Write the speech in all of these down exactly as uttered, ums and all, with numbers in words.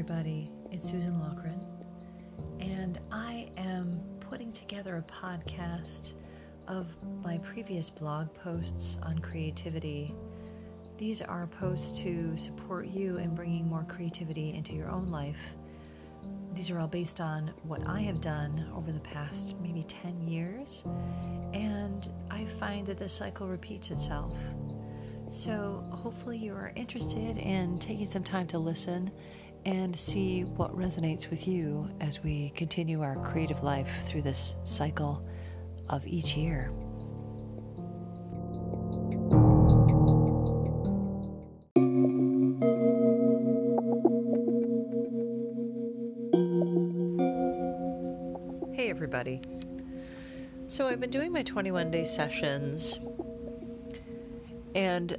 everybody. It's Susan Loughran, and I am putting together a podcast of my previous blog posts on creativity. These are posts to support you in bringing more creativity into your own life. These are all based on what I have done over the past maybe ten years, and I find that the cycle repeats itself. So hopefully you are interested in taking some time to listen and see what resonates with you as we continue our creative life through this cycle of each year. Hey everybody. So I've been doing my twenty-one day sessions, and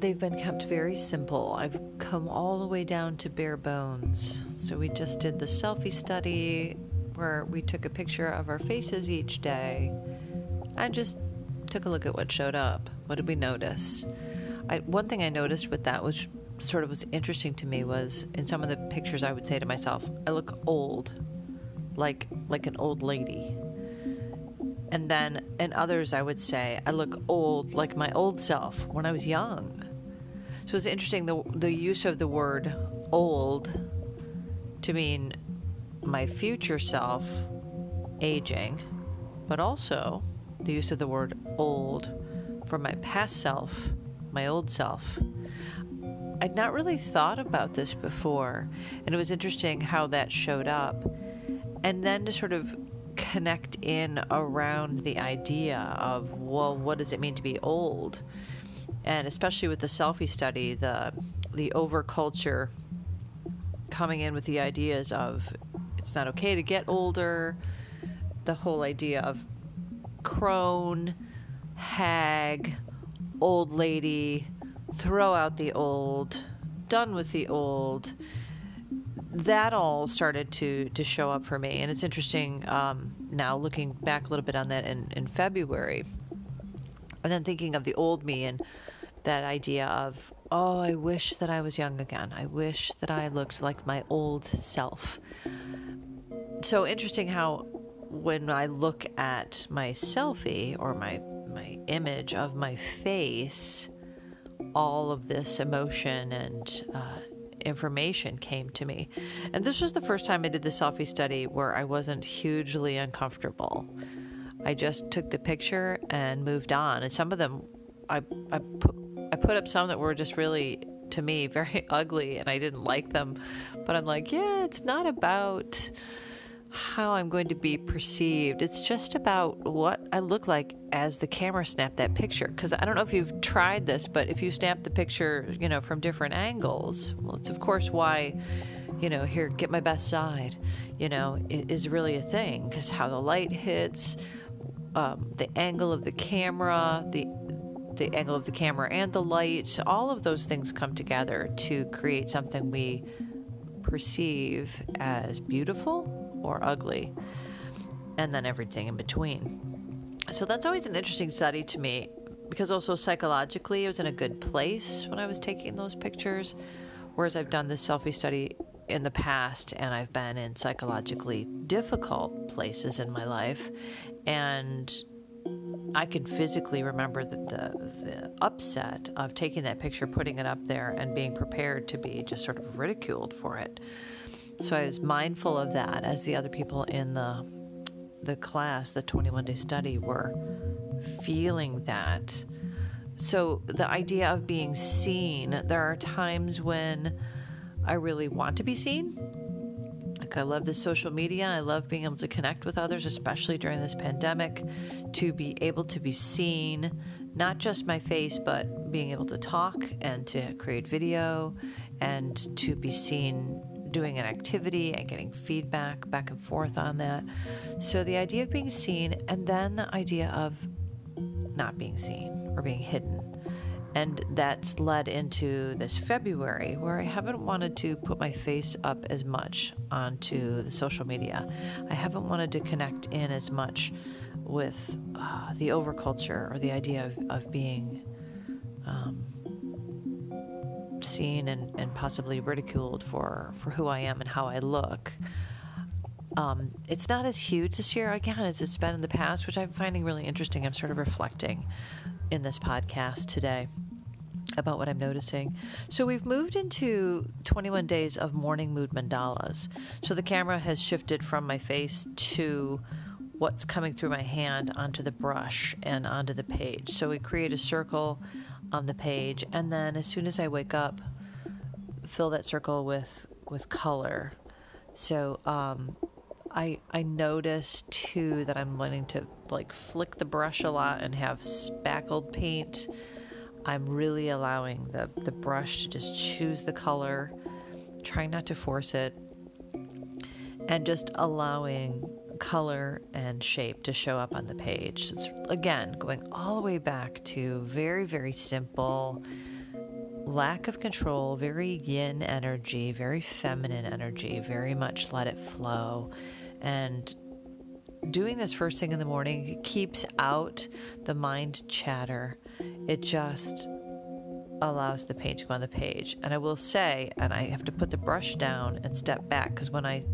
they've been kept very simple. I've come all the way down to bare bones. So we just did the selfie study where we took a picture of our faces each day. I just took a look at what showed up. What did we notice? I, one thing I noticed with that, which sort of was interesting to me, was in some of the pictures I would say to myself, I look old, like like an old lady. And then in others, I would say, I look old, like my old self when I was young. So it's interesting, the the use of the word old to mean my future self aging, but also the use of the word old for my past self, my old self. I'd not really thought about this before, and it was interesting how that showed up. And then to sort of connect in around the idea of, well, what does it mean to be old? And especially with the selfie study, the the overculture coming in with the ideas of it's not okay to get older, the whole idea of crone, hag, old lady, throw out the old, done with the old. That all started to, to show up for me. And it's interesting um, now looking back a little bit on that in, in February, and then thinking of the old me and that idea of, oh, I wish that I was young again. I wish that I looked like my old self. So interesting how when I look at my selfie or my, my image of my face, all of this emotion and uh, information came to me. And this was the first time I did the selfie study where I wasn't hugely uncomfortable. I just took the picture and moved on. And some of them, I I put, I put up some that were just really, to me, very ugly, and I didn't like them. But I'm like, yeah, it's not about how I'm going to be perceived. It's just about what I look like as the camera snapped that picture. Because I don't know if you've tried this, but if you snap the picture, you know, from different angles, well, it's of course why, you know, here, get my best side, you know, is really a thing. Because how the light hits, um, the angle of the camera, the the angle of the camera and the light, all of those things come together to create something we perceive as beautiful or ugly, and then everything in between. So that's always an interesting study to me, because also psychologically I was in a good place when I was taking those pictures, whereas I've done this selfie study in the past and I've been in psychologically difficult places in my life, and I can physically remember the, the, the upset of taking that picture, putting it up there, and being prepared to be just sort of ridiculed for it. So I was mindful of that as the other people in the the class, the twenty-one day study, were feeling that. So the idea of being seen, there are times when I really want to be seen. Like, I love the social media. I love being able to connect with others, especially during this pandemic, to be able to be seen, not just my face, but being able to talk and to create video and to be seen doing an activity and getting feedback back and forth on that. So the idea of being seen, and then the idea of not being seen or being hidden. And that's led into this February where I haven't wanted to put my face up as much onto the social media. I haven't wanted to connect in as much with uh, the overculture or the idea of, of being um, seen and, and possibly ridiculed for, for who I am and how I look. Um, it's not as huge this year, again, as it's been in the past, which I'm finding really interesting. I'm sort of reflecting in this podcast today about what I'm noticing. So we've moved into twenty-one days of morning mood mandalas. So the camera has shifted from my face to what's coming through my hand onto the brush and onto the page. So we create a circle on the page, and then as soon as I wake up, fill that circle with, with color. So um, I I notice too that I'm wanting to like flick the brush a lot and have spackled paint. I'm really allowing the, the brush to just choose the color, trying not to force it, and just allowing color and shape to show up on the page. It's, again, going all the way back to very, very simple, lack of control, very yin energy, very feminine energy, very much let it flow. And doing this first thing in the morning keeps out the mind chatter. It just allows the paint to go on the page. And I will say, and I have to put the brush down and step back, because when I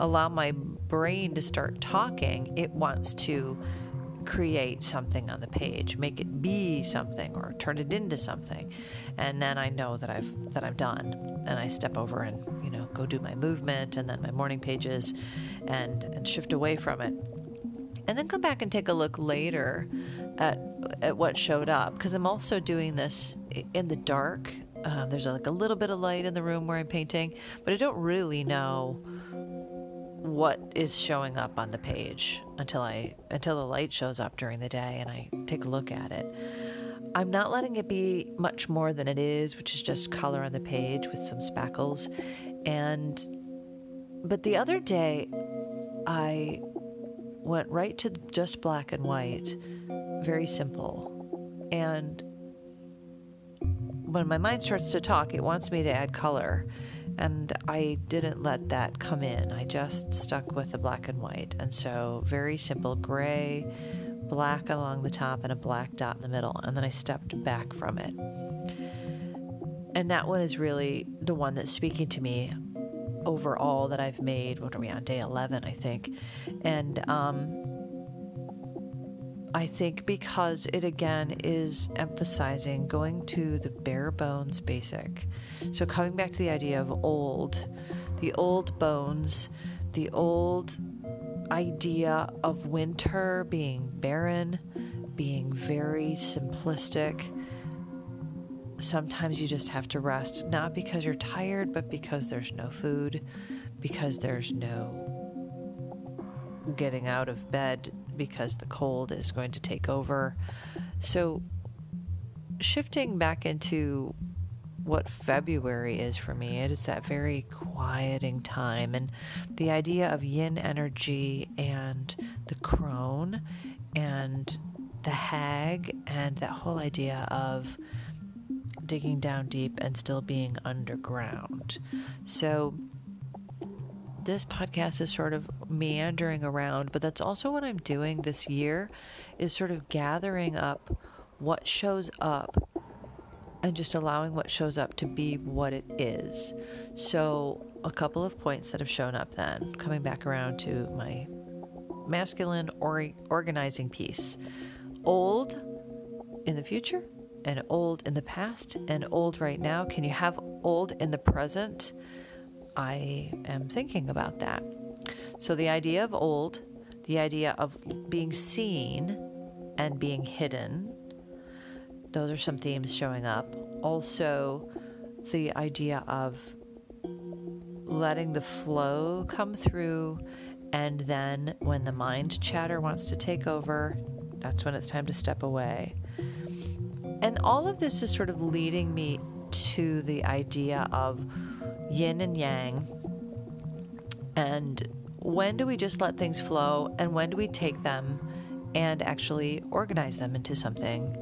allow my brain to start talking, it wants to create something on the page, make it be something or turn it into something. And then I know that I've that I'm done, and I step over and, you know, go do my movement and then my morning pages and and shift away from it. And then come back and take a look later at at what showed up, because I'm also doing this in the dark. Uh, there's like a little bit of light in the room where I'm painting, but I don't really know what is showing up on the page until I until the light shows up during the day and I take a look at it. I'm not letting it be much more than it is, which is just color on the page with some spackles. And but the other day I went right to just black and white, very simple. And when my mind starts to talk, it wants me to add color. And I didn't let that come in. I just stuck with the black and white. And so very simple, gray, black along the top, and a black dot in the middle. And then I stepped back from it. And that one is really the one that's speaking to me overall that I've made. What are we on? Day eleven, I think. And um, I think because it again is emphasizing going to the bare bones basic. So coming back to the idea of old, the old bones, the old idea of winter being barren, being very simplistic. Sometimes you just have to rest, not because you're tired, but because there's no food, because there's no getting out of bed, because the cold is going to take over. So shifting back into what February is for me, it is that very quieting time. And the idea of yin energy and the crone and the hag and that whole idea of digging down deep and still being underground. So this podcast is sort of meandering around, but that's also what I'm doing this year, is sort of gathering up what shows up and just allowing what shows up to be what it is. So a couple of points that have shown up then, coming back around to my masculine or organizing piece. Old in the future and old in the past and old right now. Can you have old in the present? I am thinking about that. So the idea of old, the idea of being seen and being hidden, those are some themes showing up. Also, the idea of letting the flow come through, and then when the mind chatter wants to take over, that's when it's time to step away. And all of this is sort of leading me to the idea of yin and yang, and when do we just let things flow, and when do we take them and actually organize them into something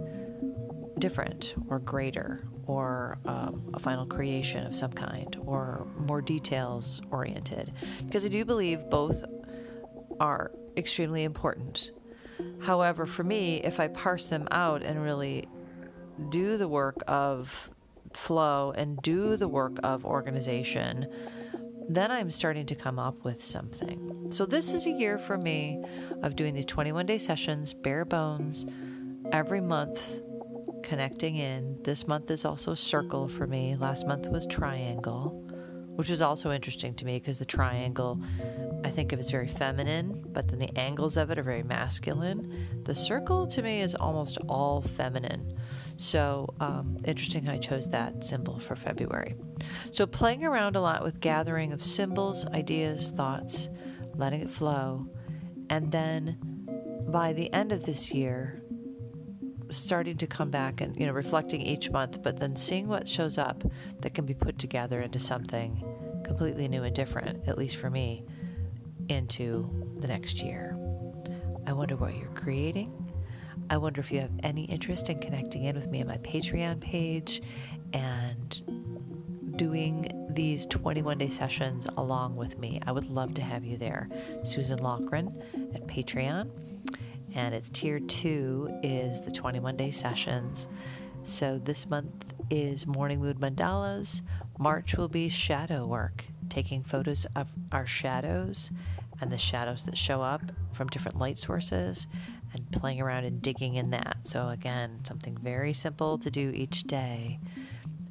different or greater, or um, a final creation of some kind, or more details oriented, because I do believe both are extremely important. However, for me, if I parse them out and really do the work of flow and do the work of organization, then I'm starting to come up with something. So this is a year for me of doing these twenty-one day sessions, bare bones, every month, connecting in. This month is also circle for me. Last month was triangle, which is also interesting to me because the triangle, I think of as very feminine, but then the angles of it are very masculine. The circle to me is almost all feminine. So um, interesting how I chose that symbol for February. So playing around a lot with gathering of symbols, ideas, thoughts, letting it flow. And then by the end of this year, starting to come back and, you know, reflecting each month, but then seeing what shows up that can be put together into something completely new and different, at least for me, into the next year. I wonder what you're creating. I wonder if you have any interest in connecting in with me on my Patreon page and doing these twenty-one day sessions along with me. I would love to have you there. Susan Loughran at Patreon. And it's tier two is the twenty-one day sessions. So this month is Morning Mood Mandalas. March will be shadow work, taking photos of our shadows and the shadows that show up from different light sources and playing around and digging in that. So again, something very simple to do each day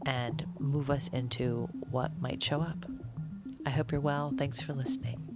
and move us into what might show up. I hope you're well. Thanks for listening.